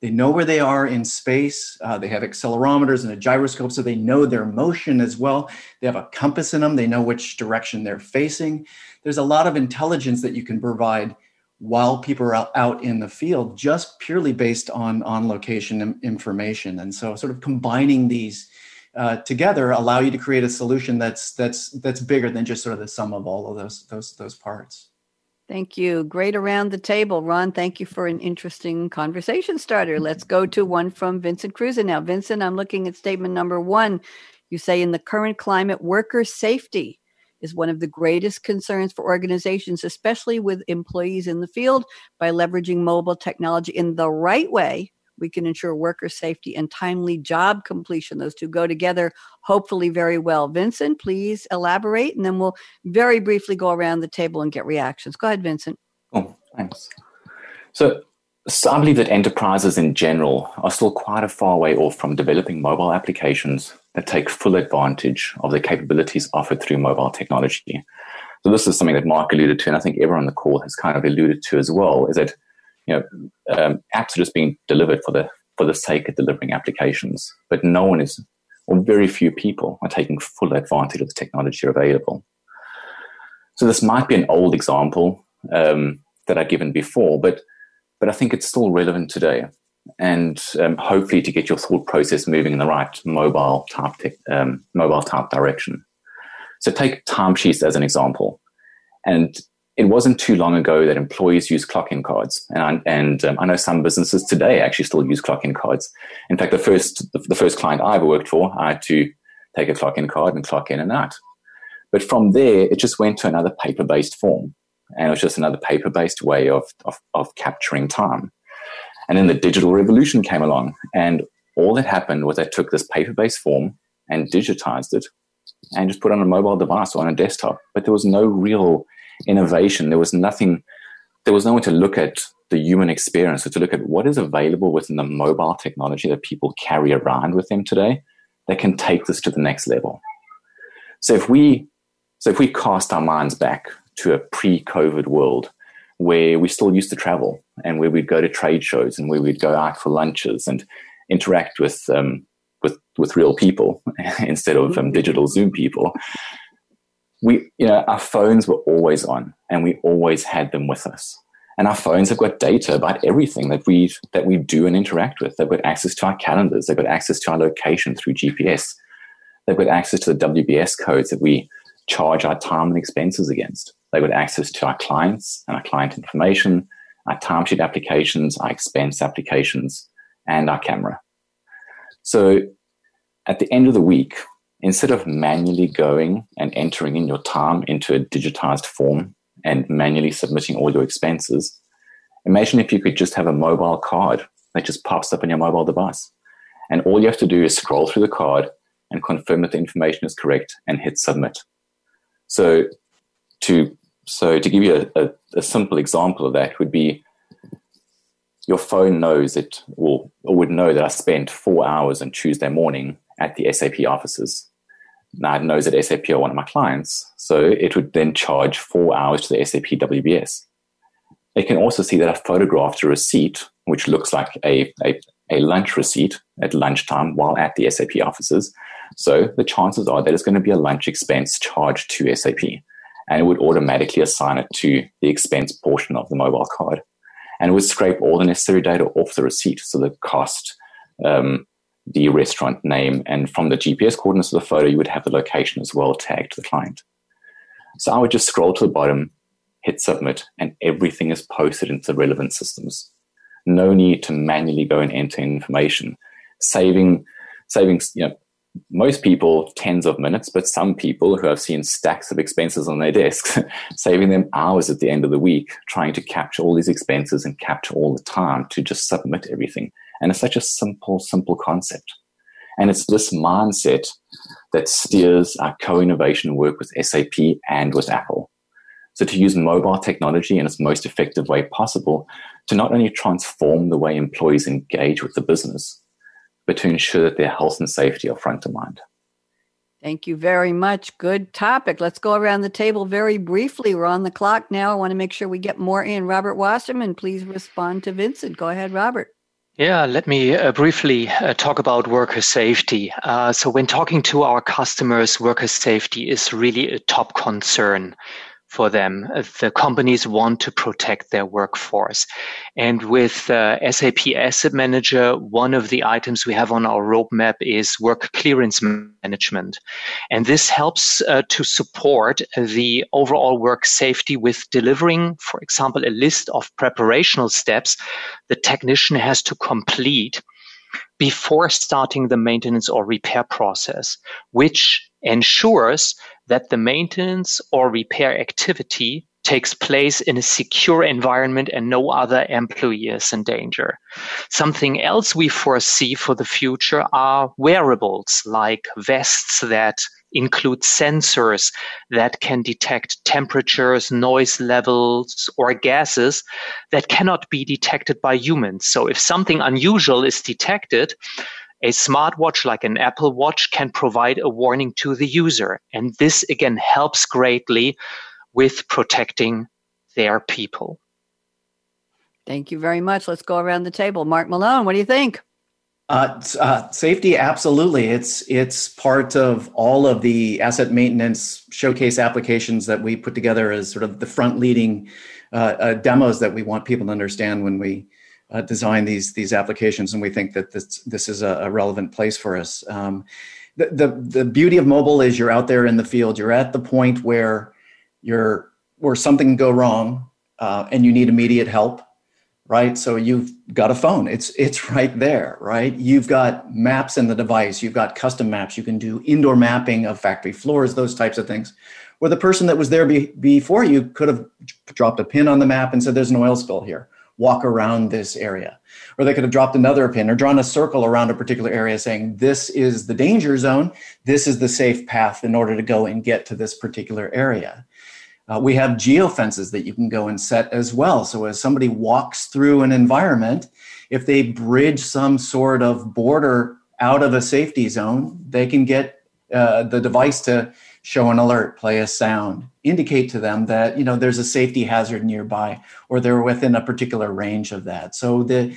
They know where they are in space. They have accelerometers and a gyroscope, so they know their motion as well. They have a compass in them. They know which direction they're facing. There's a lot of intelligence that you can provide while people are out in the field, just purely based on location information. And so sort of combining these together allow you to create a solution that's bigger than just sort of the sum of all of those parts. Thank you. Great around the table. Ron, thank you for an interesting conversation starter. Let's go to one from Vincent Cruz. And now, Vincent, I'm looking at statement number 1. You say, in the current climate, worker safety is one of the greatest concerns for organizations, especially with employees in the field. By leveraging mobile technology in the right way, we can ensure worker safety and timely job completion. Those two go together, hopefully, very well. Vincent, please elaborate, and then we'll very briefly go around the table and get reactions. Go ahead, Vincent. Oh, thanks. So I believe that enterprises in general are still quite a far way off from developing mobile applications that take full advantage of the capabilities offered through mobile technology. So this is something that Mark alluded to, and I think everyone on the call has kind of alluded to as well, is that apps are just being delivered for the sake of delivering applications, but no one is, or very few people are taking full advantage of the technology available. So this might be an old example that I've given before, but I think it's still relevant today. And hopefully to get your thought process moving in the right mobile type direction. So take timesheets as an example. And it wasn't too long ago that employees used clock-in cards. And I know some businesses today actually still use clock-in cards. In fact, the first client I ever worked for, I had to take a clock-in card and clock in and out. But from there, it just went to another paper-based form. And it was just another paper-based way of capturing time. And then the digital revolution came along, and all that happened was they took this paper-based form and digitized it and just put it on a mobile device or on a desktop. But there was no real innovation. There was nothing. There was no way to look at the human experience or to look at what is available within the mobile technology that people carry around with them today that can take this to the next level. So if we cast our minds back to a pre-COVID world, where we still used to travel and where we'd go to trade shows and where we'd go out for lunches and interact with real people instead of digital Zoom people, our phones were always on and we always had them with us. And our phones have got data about everything that we do and interact with. They've got access to our calendars. They've got access to our location through GPS. They've got access to the WBS codes that we charge our time and expenses against. They got access to our clients and our client information, our timesheet applications, our expense applications, and our camera. So at the end of the week, instead of manually going and entering in your time into a digitized form and manually submitting all your expenses, imagine if you could just have a mobile card and it just pops up on your mobile device. And all you have to do is scroll through the card and confirm that the information is correct and hit submit. So to give you a simple example of that would be, your phone knows that, or would know that I spent 4 hours on Tuesday morning at the SAP offices. Now it knows that SAP are one of my clients, so it would then charge 4 hours to the SAP WBS. It can also see that I photographed a receipt, which looks like a lunch receipt at lunchtime while at the SAP offices. So the chances are that it's going to be a lunch expense charged to SAP, and it would automatically assign it to the expense portion of the mobile card. And it would scrape all the necessary data off the receipt, so the cost, the restaurant name, and from the GPS coordinates of the photo, you would have the location as well tagged to the client. So I would just scroll to the bottom, hit submit, and everything is posted into the relevant systems. No need to manually go and enter information, saving most people tens of minutes, but some people who have seen stacks of expenses on their desks, saving them hours at the end of the week, trying to capture all these expenses and capture all the time to just submit everything. And it's such a simple concept. And it's this mindset that steers our co-innovation work with SAP and with Apple. So to use mobile technology in its most effective way possible to not only transform the way employees engage with the business, but to ensure that their health and safety are front of mind. Thank you very much. Good topic. Let's go around the table very briefly. We're on the clock now. I want to make sure we get more in. Robert Wassermann, please respond to Vincent. Go ahead, Robert. Yeah, let me briefly talk about worker safety. So when talking to our customers, worker safety is really a top concern for them. The companies want to protect their workforce. And with SAP Asset Manager, one of the items we have on our roadmap is work clearance management. And this helps to support the overall work safety with delivering, for example, a list of preparational steps the technician has to complete before starting the maintenance or repair process, which ensures that the maintenance or repair activity takes place in a secure environment and no other employee is in danger. Something else we foresee for the future are wearables like vests that include sensors that can detect temperatures, noise levels, or gases that cannot be detected by humans. So if something unusual is detected, a smartwatch like an Apple Watch can provide a warning to the user. And this, again, helps greatly with protecting their people. Thank you very much. Let's go around the table. Mark Malone, what do you think? Safety, absolutely. It's part of all of the asset maintenance showcase applications that we put together as sort of the front-leading demos that we want people to understand when we design these applications, and we think that this is a relevant place for us. The beauty of mobile is you're out there in the field. You're at the point where where something can go wrong, and you need immediate help, right? So you've got a phone. It's right there, right? You've got maps in the device. You've got custom maps. You can do indoor mapping of factory floors, those types of things, where the person that was there before you could have dropped a pin on the map and said, "There's an oil spill here. Walk around this area." Or they could have dropped another pin or drawn a circle around a particular area saying, this is the danger zone. This is the safe path in order to go and get to this particular area. We have geofences that you can go and set as well. So as somebody walks through an environment, if they bridge some sort of border out of a safety zone, they can get the device to show an alert, play a sound, indicate to them that, there's a safety hazard nearby, or they're within a particular range of that. So the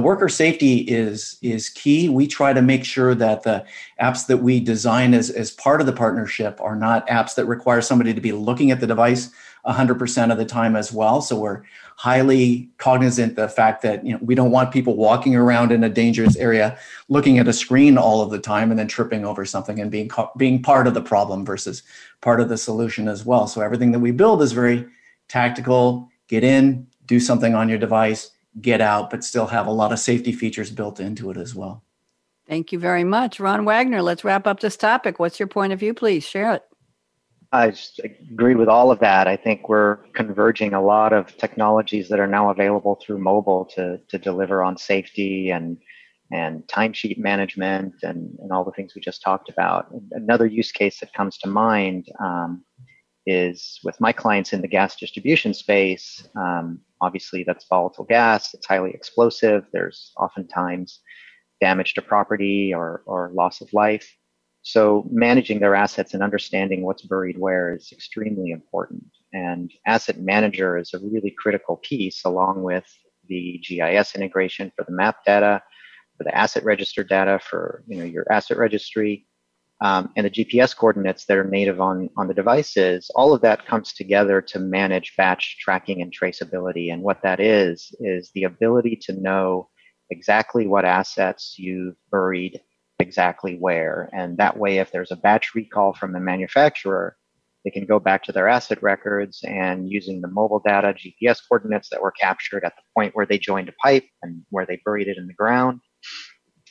worker safety is key. We try to make sure that the apps that we design as part of the partnership are not apps that require somebody to be looking at the device 100% of the time as well. So we're highly cognizant of the fact that we don't want people walking around in a dangerous area, looking at a screen all of the time and then tripping over something and being part of the problem versus part of the solution as well. So everything that we build is very tactical. Get in, do something on your device, get out, but still have a lot of safety features built into it as well. Thank you very much. Ron Wagner, let's wrap up this topic. What's your point of view, please? Share it. I agree with all of that. I think we're converging a lot of technologies that are now available through mobile to deliver on safety and timesheet management and all the things we just talked about. Another use case that comes to mind is with my clients in the gas distribution space. Obviously, that's volatile gas. It's highly explosive. There's oftentimes damage to property or loss of life. So managing their assets and understanding what's buried where is extremely important. And Asset Manager is a really critical piece, along with the GIS integration for the map data, for the asset register data, for your asset registry, and the GPS coordinates that are native on the devices. All of that comes together to manage batch tracking and traceability. And what that is the ability to know exactly what assets you've buried exactly where. And that way, if there's a batch recall from the manufacturer, they can go back to their asset records and, using the mobile data, GPS coordinates that were captured at the point where they joined a pipe and where they buried it in the ground,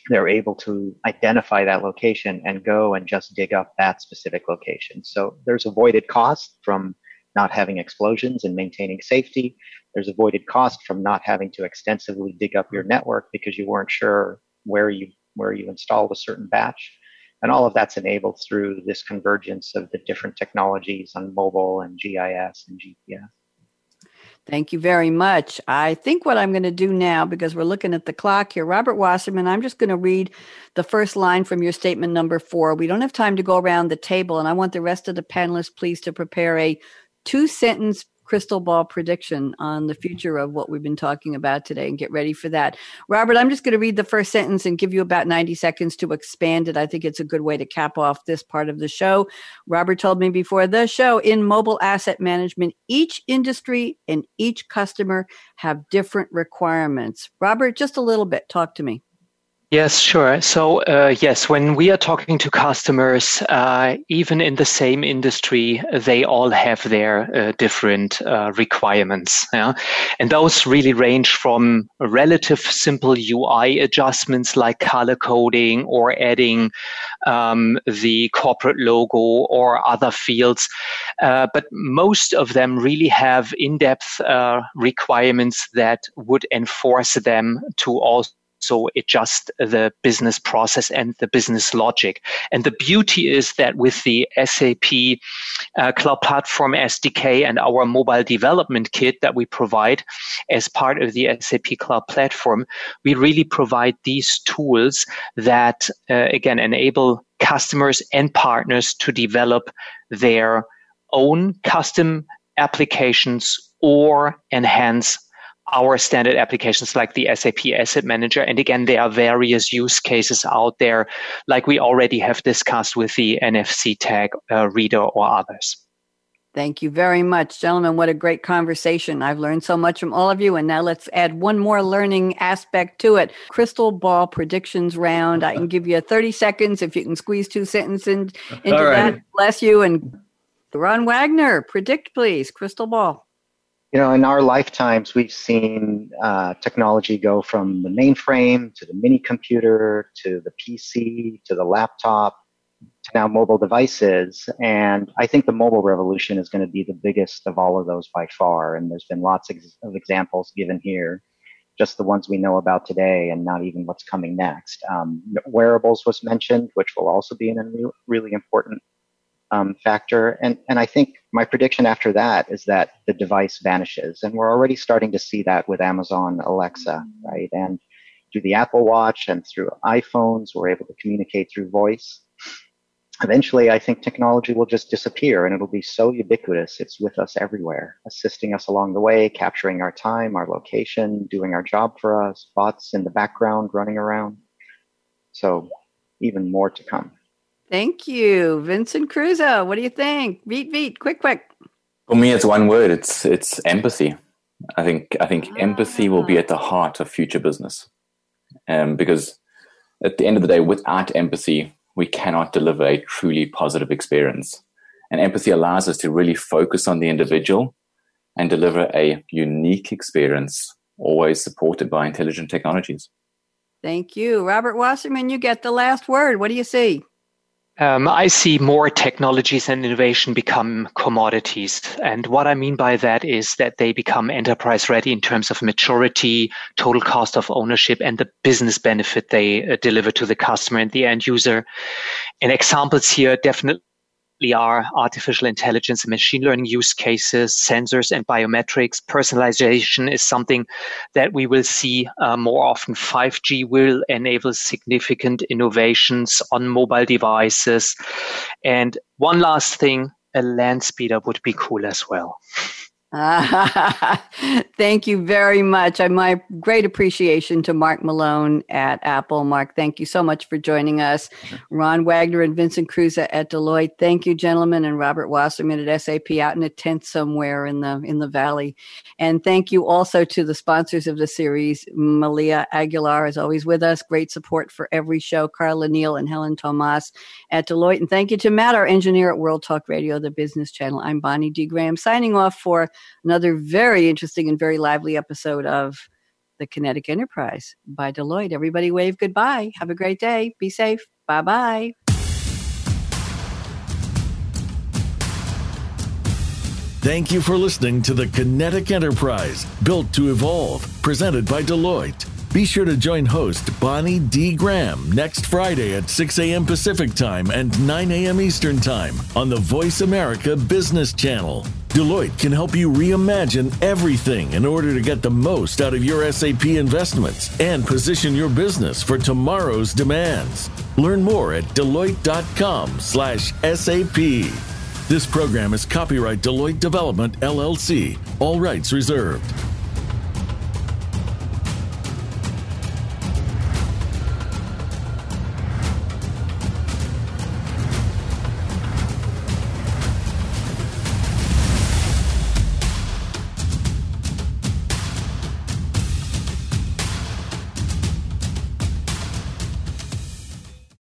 they're able to identify that location and go and just dig up that specific location. So there's avoided cost from not having explosions and maintaining safety. There's avoided cost from not having to extensively dig up your network because you weren't sure where you installed a certain batch. And all of that's enabled through this convergence of the different technologies on mobile and GIS and GPS. Thank you very much. I think what I'm going to do now, because we're looking at the clock here, Robert Wassermann, I'm just going to read the first line from your statement number 4. We don't have time to go around the table, and I want the rest of the panelists, please, to prepare a 2-sentence crystal ball prediction on the future of what we've been talking about today, and get ready for that. Robert, I'm just going to read the first sentence and give you about 90 seconds to expand it. I think it's a good way to cap off this part of the show. Robert told me before the show, in mobile asset management, each industry and each customer have different requirements. Robert, just a little bit, talk to me. Yes, sure. So, yes, when we are talking to customers, even in the same industry, they all have their different requirements. Yeah? And those really range from relative simple UI adjustments like color coding or adding the corporate logo or other fields. But most of them really have in-depth requirements that would enforce them to also adjust the business process and the business logic. And the beauty is that with the SAP Cloud Platform SDK and our mobile development kit that we provide as part of the SAP Cloud Platform, we really provide these tools that, again, enable customers and partners to develop their own custom applications or enhance our standard applications like the SAP Asset Manager. And again, there are various use cases out there, like we already have discussed with the NFC tag reader or others. Thank you very much, gentlemen. What a great conversation. I've learned so much from all of you. And now let's add one more learning aspect to it. Crystal ball predictions round. I can give you 30 seconds if you can squeeze 2 sentences into all right. That. Bless you. And Ron Wagner, predict, please. Crystal ball. In our lifetimes, we've seen technology go from the mainframe to the mini computer to the PC to the laptop to now mobile devices. And I think the mobile revolution is going to be the biggest of all of those by far. And there's been lots of examples given here, just the ones we know about today and not even what's coming next. Wearables was mentioned, which will also be a really important factor. And I think my prediction after that is that the device vanishes. And we're already starting to see that with Amazon Alexa, right? And through the Apple Watch and through iPhones, we're able to communicate through voice. Eventually, I think technology will just disappear, and it'll be so ubiquitous. It's with us everywhere, assisting us along the way, capturing our time, our location, doing our job for us, bots in the background running around. So even more to come. Thank you. Vincent Cruz, what do you think? Veet, quick. For me, it's one word. It's empathy. I think empathy will be at the heart of future business. Because at the end of the day, without empathy, we cannot deliver a truly positive experience. And empathy allows us to really focus on the individual and deliver a unique experience, always supported by intelligent technologies. Thank you. Robert Wassermann, you get the last word. What do you see? I see more technologies and innovation become commodities. And what I mean by that is that they become enterprise ready in terms of maturity, total cost of ownership, and the business benefit they deliver to the customer and the end user. And examples here definitely are artificial intelligence and machine learning use cases, sensors and biometrics. Personalization is something that we will see more often. 5G will enable significant innovations on mobile devices. And one last thing, a land speeder would be cool as well. Thank you very much. My great appreciation to Mark Malone at Apple. Mark, thank you so much for joining us. Ron Wagner and Vincent Cruz at Deloitte. Thank you, gentlemen, and Robert Wassermann at SAP out in a tent somewhere in the valley. And thank you also to the sponsors of the series. Malia Aguilar is always with us. Great support for every show. Carla Neal and Helen Tomas at Deloitte. And thank you to Matt, our engineer at World Talk Radio, the business channel. I'm Bonnie D. Graham, signing off for another very interesting and very lively episode of The Kinetic Enterprise by Deloitte. Everybody wave goodbye. Have a great day. Be safe. Bye-bye. Thank you for listening to The Kinetic Enterprise, built to evolve, presented by Deloitte. Be sure to join host Bonnie D. Graham next Friday at 6 a.m. Pacific Time and 9 a.m. Eastern Time on the Voice America Business Channel. Deloitte can help you reimagine everything in order to get the most out of your SAP investments and position your business for tomorrow's demands. Learn more at Deloitte.com/SAP. This program is copyright Deloitte Development, LLC. All rights reserved.